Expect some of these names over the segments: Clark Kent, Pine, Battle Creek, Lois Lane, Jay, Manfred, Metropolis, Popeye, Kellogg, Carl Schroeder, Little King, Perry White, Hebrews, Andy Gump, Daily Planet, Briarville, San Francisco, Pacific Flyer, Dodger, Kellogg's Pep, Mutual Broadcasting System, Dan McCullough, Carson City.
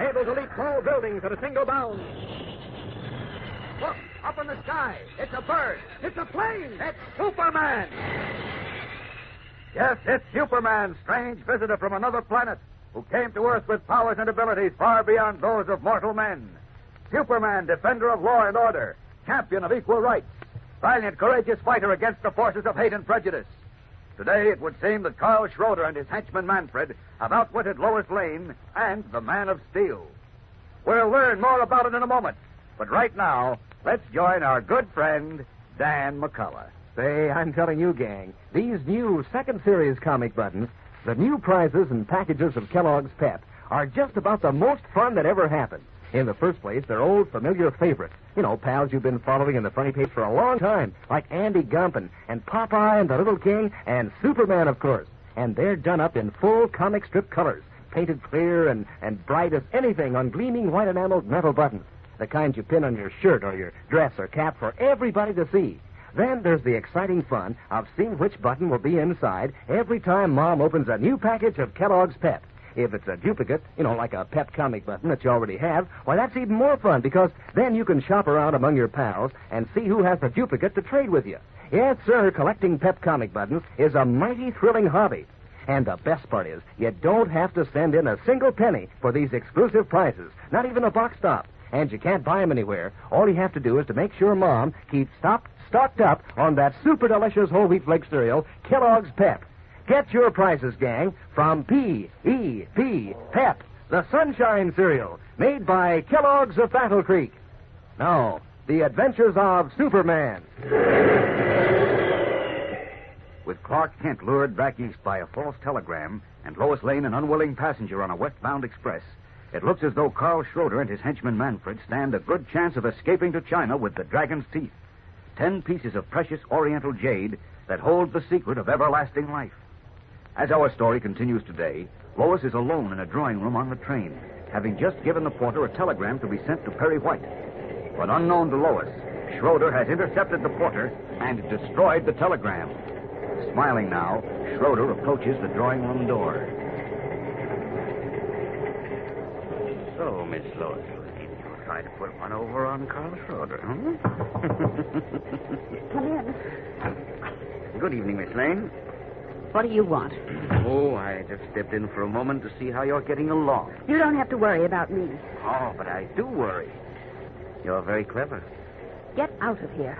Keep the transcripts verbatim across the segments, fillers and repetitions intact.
Able to leap tall buildings at a single bound. Look, up in the sky. It's a bird. It's a plane. It's Superman. Yes, it's Superman, strange visitor from another planet who came to Earth with powers and abilities far beyond those of mortal men. Superman, defender of law and order, champion of equal rights, valiant, courageous fighter against the forces of hate and prejudice. Today, it would seem that Carl Schroeder and his henchman Manfred have outwitted Lois Lane and the Man of Steel. We'll learn more about it in a moment. But right now, let's join our good friend, Dan McCullough. Say, I'm telling you, gang, these new second series comic buttons, the new prizes and packages of Kellogg's Pep, are just about the most fun that ever happened. In the first place, they're old, familiar favorites. You know, pals you've been following in the funny page for a long time, like Andy Gump and, and Popeye and the Little King and Superman, of course. And they're done up in full comic strip colors, painted clear and, and bright as anything on gleaming white enameled metal buttons, the kind you pin on your shirt or your dress or cap for everybody to see. Then there's the exciting fun of seeing which button will be inside every time Mom opens a new package of Kellogg's Pep. If it's a duplicate, you know, like a Pep comic button that you already have, why, that's even more fun because then you can shop around among your pals and see who has the duplicate to trade with you. Yes, sir, collecting Pep comic buttons is a mighty thrilling hobby. And the best part is you don't have to send in a single penny for these exclusive prizes, not even a box top. And you can't buy them anywhere. All you have to do is to make sure Mom keeps stock, stocked up on that super delicious whole wheat flake cereal, Kellogg's Pep. Get your prizes, gang, from P E P, Pep, the Sunshine Cereal, made by Kellogg's of Battle Creek. Now, the adventures of Superman. With Clark Kent lured back east by a false telegram and Lois Lane an unwilling passenger on a westbound express, it looks as though Carl Schroeder and his henchman Manfred stand a good chance of escaping to China with the dragon's teeth, ten pieces of precious oriental jade that hold the secret of everlasting life. As our story continues today, Lois is alone in a drawing room on the train, having just given the porter a telegram to be sent to Perry White. But unknown to Lois, Schroeder has intercepted the porter and destroyed the telegram. Smiling now, Schroeder approaches the drawing room door. So, Miss Lois, you'll try to put one over on Carl Schroeder, huh? Come in. Good evening, Miss Lane. What do you want? Oh, I just stepped in for a moment to see how you're getting along. You don't have to worry about me. Oh, but I do worry. You're very clever. Get out of here.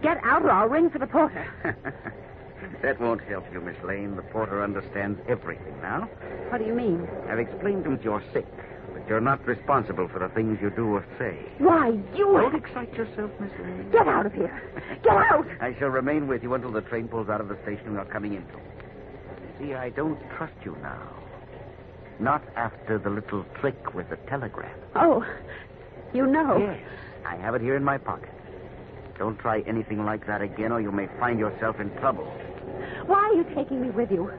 Get out or I'll ring for the porter. That won't help you, Miss Lane. The porter understands everything now. What do you mean? I've explained to him that you're sick, but you're not responsible for the things you do or say. Why, you... Don't excite yourself, Miss Lane. Get out of here. Get out! I shall remain with you until the train pulls out of the station you're coming into. See, I don't trust you now. Not after the little trick with the telegram. Oh, you know. Yes, I have it here in my pocket. Don't try anything like that again or you may find yourself in trouble. Why are you taking me with you?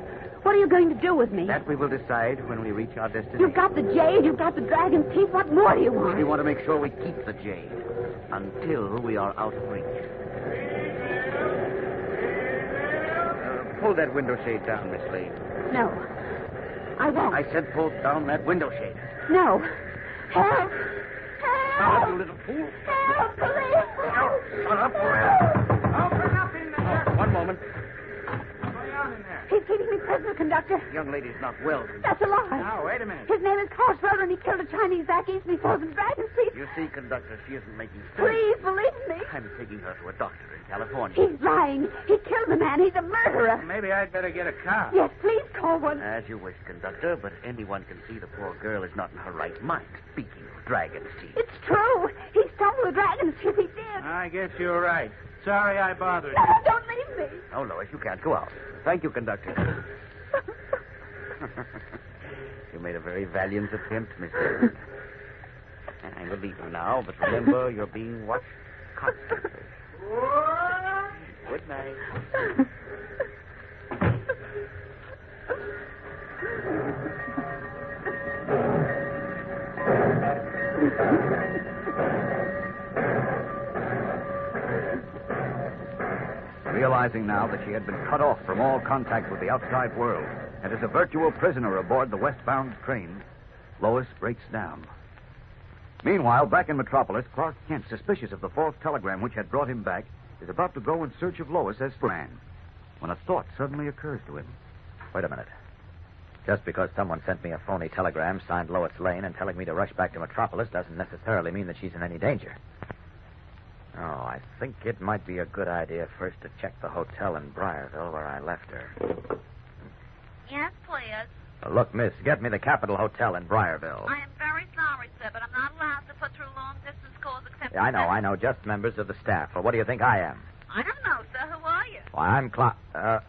What are you going to do with me? That we will decide when we reach our destination. You've got the jade, you've got the dragon's teeth. What more do you want? We want to make sure we keep the jade until we are out of reach. Pull that window shade down, Miss Lane. No, I won't. I said pull down that window shade. No. Help! Help! Help, you little fool. Help, please. Help! Shut up. Help. Open up in there. Oh, one moment. What's going on in there? He's keeping me prisoner, conductor. The young lady's not well. That's a lie. Now, wait a minute. His name is Carl Schroeder, and he killed a Chinese back east before the dragon's teeth. You see, conductor, she isn't making sense. Please believe me. I'm taking her to a doctor. California. He's lying. He killed the man. He's a murderer. Maybe I'd better get a car. Yes, please call one. As you wish, conductor, but anyone can see the poor girl is not in her right mind. Speaking of dragon's teeth. It's true. He stole the dragon's teeth. He did. I guess you're right. Sorry I bothered no, you. No, don't leave me. Oh, Lois, you can't go out. Thank you, conductor. You made a very valiant attempt, Miss David. I will leave you now, but remember, you're being watched constantly. Good night. Realizing now that she had been cut off from all contact with the outside world and is a virtual prisoner aboard the westbound train, Lois breaks down. Meanwhile, back in Metropolis, Clark Kent, suspicious of the false telegram which had brought him back, is about to go in search of Lois as planned, when a thought suddenly occurs to him. Wait a minute. Just because someone sent me a phony telegram signed Lois Lane and telling me to rush back to Metropolis doesn't necessarily mean that she's in any danger. Oh, I think it might be a good idea first to check the hotel in Briarville where I left her. Yes, please. Uh, look, miss, get me the Capitol Hotel in Briarville. I am very sorry, sir, but I'm not allowed to put through long-distance calls except... Yeah, I know, I know, just members of the staff. Well, what do you think I am? I don't know, sir. Who are you? Why, I'm Clark... Uh,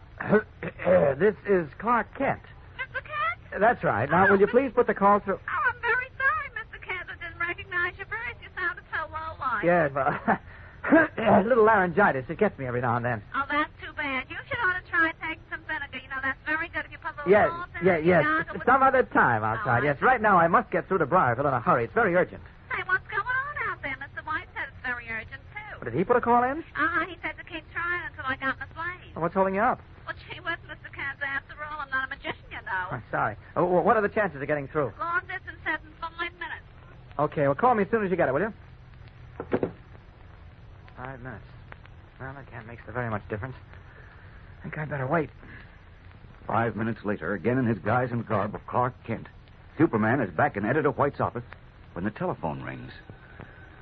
this is Clark Kent. Mister Kent? That's right. Now, oh, will you Mister please put the call through... Oh, I'm very sorry, Mister Kent. I didn't recognize your voice. You sounded so low-like. Yes, well... A little laryngitis. It gets me every now and then. Oh, that's too bad. You should ought to try taking some vinegar. You know, that's very good if you put a little... Yes, yeah, yes, yes. Some other time outside. Oh, yes, right now I must get through to Briarville in a hurry. It's very urgent. Hey, what's going on out there? Mister White said it's very urgent, too. Well, did he put a call in? Uh-huh. He said to keep trying until I got Miss Lane. Well, what's holding you up? Well, gee whiz, Mister Kent. After all, I'm not a magician, you know. I'm sorry. Oh, what are the chances of getting through? Long distance says in five minutes. Okay, well, call me as soon as you get it, will you? Five minutes. Well, that can't make so very much difference. I think I'd better wait. Five minutes later, again in his guise and garb of Clark Kent, Superman is back in Editor White's office when the telephone rings.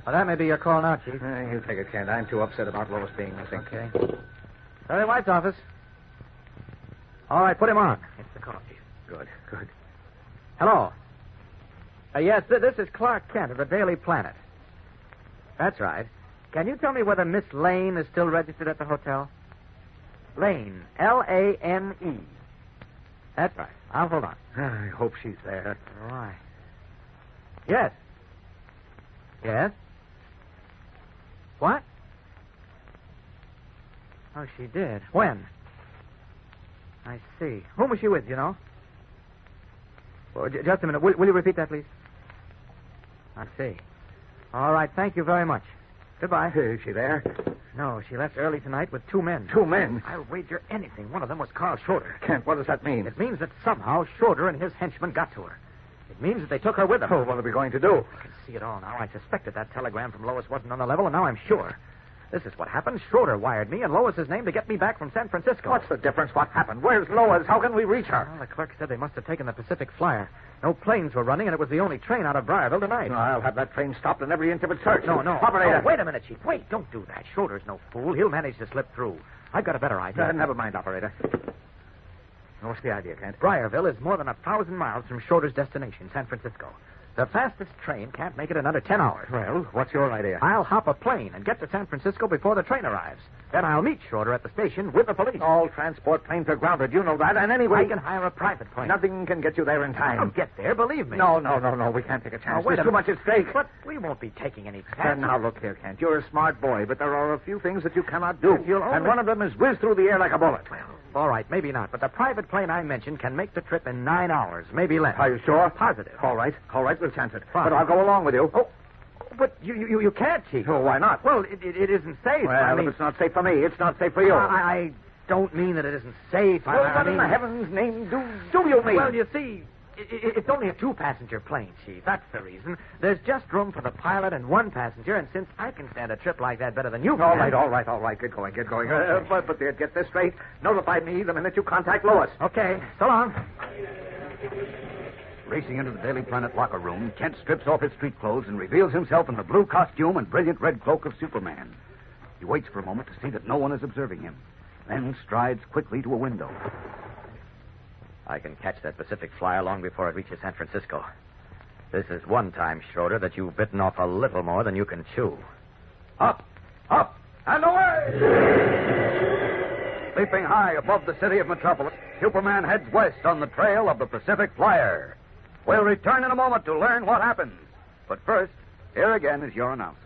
Well, that may be your call now, Chief. Uh, you take it, Kent. I'm too upset about Lois being missing. Okay. Perry White's office. All right, put him on. It's the call, Chief. Good, good. Hello. Uh, yes, th- this is Clark Kent of the Daily Planet. That's right. Can you tell me whether Miss Lane is still registered at the hotel? Lane. L A N E. That's right. I'll hold on. I hope she's there. Why? Yes. Yes? What? Oh, she did. When? I see. Whom was she with, you know? Well, j- just a minute. Will, will you repeat that, please? I see. All right. Thank you very much. Goodbye. Is she there? No, she left early tonight with two men. Two men? I'll wager anything. One of them was Carl Schroeder. Kent, what does that mean? It means that somehow Schroeder and his henchmen got to her. It means that they took her with them. Oh, what are we going to do? I can see it all now. I suspected that telegram from Lois wasn't on the level, and now I'm sure. This is what happened. Schroeder wired me in Lois's name to get me back from San Francisco. What's the difference? What happened? Where's Lois? How can we reach her? Well, the clerk said they must have taken the Pacific Flyer. No planes were running, and it was the only train out of Briarville tonight. No, I'll have that train stopped and every inch of it searched. No, no. Operator. No, wait a minute, Chief. Wait, don't do that. Schroeder's no fool. He'll manage to slip through. I've got a better idea. Uh, never mind, operator. What's the idea, Kent? Briarville is more than a thousand miles from Schroeder's destination, San Francisco. The fastest train can't make it in under ten hours. Well, what's your idea? I'll hop a plane and get to San Francisco before the train arrives. Then I'll meet Schroeder at the station with the police. All transport planes are grounded. You know that. And anyway... I can hire a private plane. Nothing can get you there in time. I'll get there, believe me. No, no, no, no. We can't take a chance. There's too much at stake. But we won't be taking any chance. Now, look here, Kent. You're a smart boy, but there are a few things that you cannot do. Only... And one of them is whiz through the air like a bullet. Well, all right, maybe not. But the private plane I mentioned can make the trip in nine hours, maybe less. Are you sure? Positive. All right, all right. We'll chance it. Fine. But I'll go along with you. Oh. But you you, you can't, Chief. Oh, why not? Well, it, it, it isn't safe. Well, I mean, if it's not safe for me, it's not safe for you. I, I don't mean that it isn't safe. Well, I, I what mean... in heaven's name do, do you mean? Well, you see, it, it's only a two-passenger plane, Chief. That's the reason. There's just room for the pilot and one passenger, and since I can stand a trip like that better than you can... All right, all right, all right. Get going, get going. Okay. Uh, but, but get this straight. Notify me the minute you contact Lois. Okay. So long. Racing into the Daily Planet locker room, Kent strips off his street clothes and reveals himself in the blue costume and brilliant red cloak of Superman. He waits for a moment to see that no one is observing him, then strides quickly to a window. I can catch that Pacific Flyer long before it reaches San Francisco. This is one time, Schroeder, that you've bitten off a little more than you can chew. Up, up, and away! Leaping high above the city of Metropolis, Superman heads west on the trail of the Pacific Flyer. We'll return in a moment to learn what happens. But first, here again is your announcer.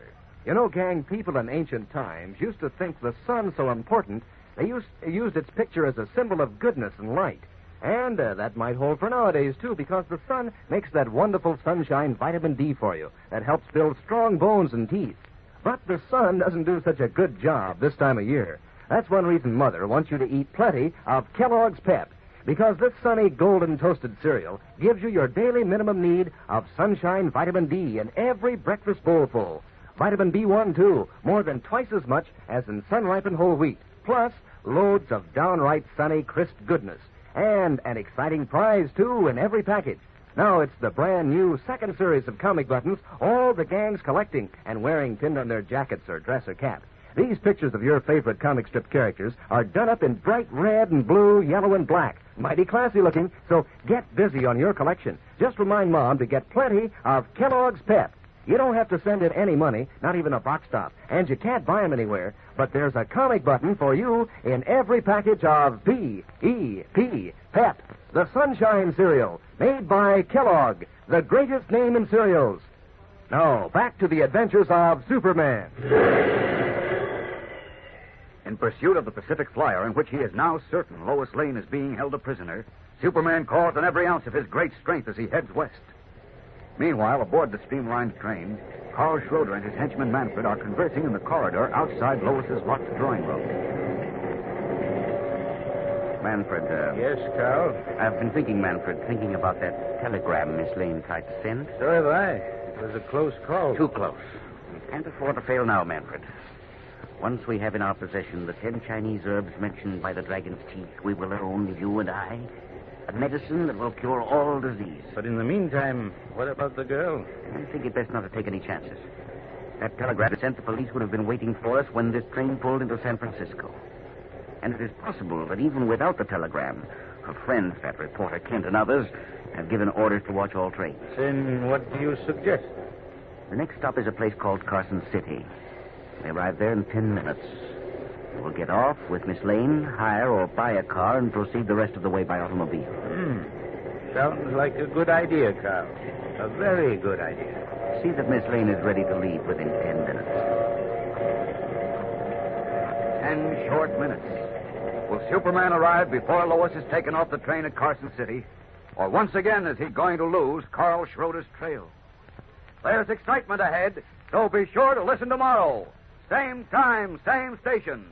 You know, gang, people in ancient times used to think the sun so important, they used, used its picture as a symbol of goodness and light. And uh, that might hold for nowadays, too, because the sun makes that wonderful sunshine vitamin D for you that helps build strong bones and teeth. But the sun doesn't do such a good job this time of year. That's one reason Mother wants you to eat plenty of Kellogg's Pep, because this sunny golden toasted cereal gives you your daily minimum need of sunshine vitamin D in every breakfast bowlful. Vitamin B one, too, more than twice as much as in sun-ripened whole wheat, plus loads of downright sunny, crisp goodness. And an exciting prize, too, in every package. Now it's the brand-new second series of comic buttons all the gang's collecting and wearing pinned on their jackets or dress or cap. These pictures of your favorite comic strip characters are done up in bright red and blue, yellow and black. Mighty classy looking, so get busy on your collection. Just remind Mom to get plenty of Kellogg's Pep. You don't have to send in any money, not even a box top, and you can't buy them anywhere. But there's a comic button for you in every package of P E P, Pep, the Sunshine Cereal, made by Kellogg, the greatest name in cereals. Now, back to the adventures of Superman. In pursuit of the Pacific Flyer, in which he is now certain Lois Lane is being held a prisoner, Superman calls on every ounce of his great strength as he heads west. Meanwhile, aboard the streamlined train, Carl Schroeder and his henchman Manfred are conversing in the corridor outside Lois's locked drawing room. Manfred, uh... Yes, Carl? I've been thinking, Manfred, thinking about that telegram Miss Lane tried to send. So have I. It was a close call. Too close. We can't afford to fail now, Manfred. Once we have in our possession the ten Chinese herbs mentioned by the dragon's teeth, we will own, you and I, a medicine that will cure all disease. But in the meantime, what about the girl? I think it best not to take any chances. That telegram sent the police would have been waiting for us when this train pulled into San Francisco. And it is possible that even without the telegram, her friends, that reporter Kent and others, have given orders to watch all trains. Then what do you suggest? The next stop is a place called Carson City. They arrive there in ten minutes. We'll get off with Miss Lane, hire or buy a car, and proceed the rest of the way by automobile. Mm. Sounds like a good idea, Carl. A very good idea. See that Miss Lane is ready to leave within ten minutes. Ten short minutes. Will Superman arrive before Lois is taken off the train at Carson City? Or once again is he going to lose Carl Schroeder's trail? There's excitement ahead, so be sure to listen tomorrow. Same time, same station.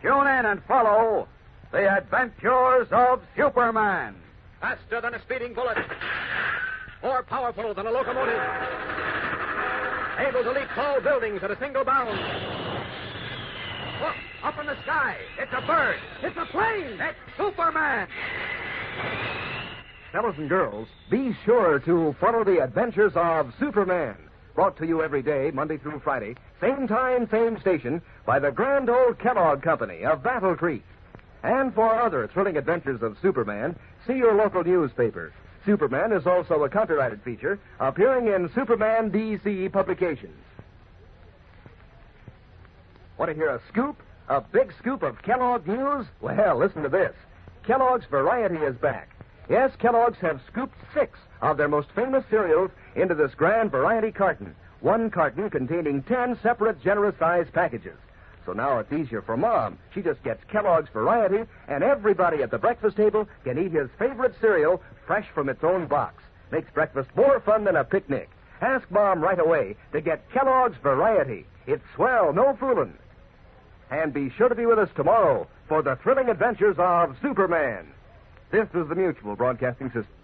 Tune in and follow The Adventures of Superman. Faster than a speeding bullet. More powerful than a locomotive. Able to leap tall buildings at a single bound. Look, up in the sky. It's a bird. It's a plane. It's Superman. Fellas and girls, be sure to follow The Adventures of Superman. Brought to you every day, Monday through Friday, same time, same station, by the grand old Kellogg Company of Battle Creek. And for other thrilling adventures of Superman, see your local newspaper. Superman is also a copyrighted feature appearing in Superman D C publications. Want to hear a scoop? A big scoop of Kellogg news? Well, listen to this. Kellogg's Variety is back. Yes, Kellogg's have scooped six of their most famous cereals into this grand variety carton. One carton containing ten separate generous-sized packages. So now it's easier for Mom. She just gets Kellogg's Variety, and everybody at the breakfast table can eat his favorite cereal fresh from its own box. Makes breakfast more fun than a picnic. Ask Mom right away to get Kellogg's Variety. It's swell, no fooling. And be sure to be with us tomorrow for the thrilling adventures of Superman. This is the Mutual Broadcasting System.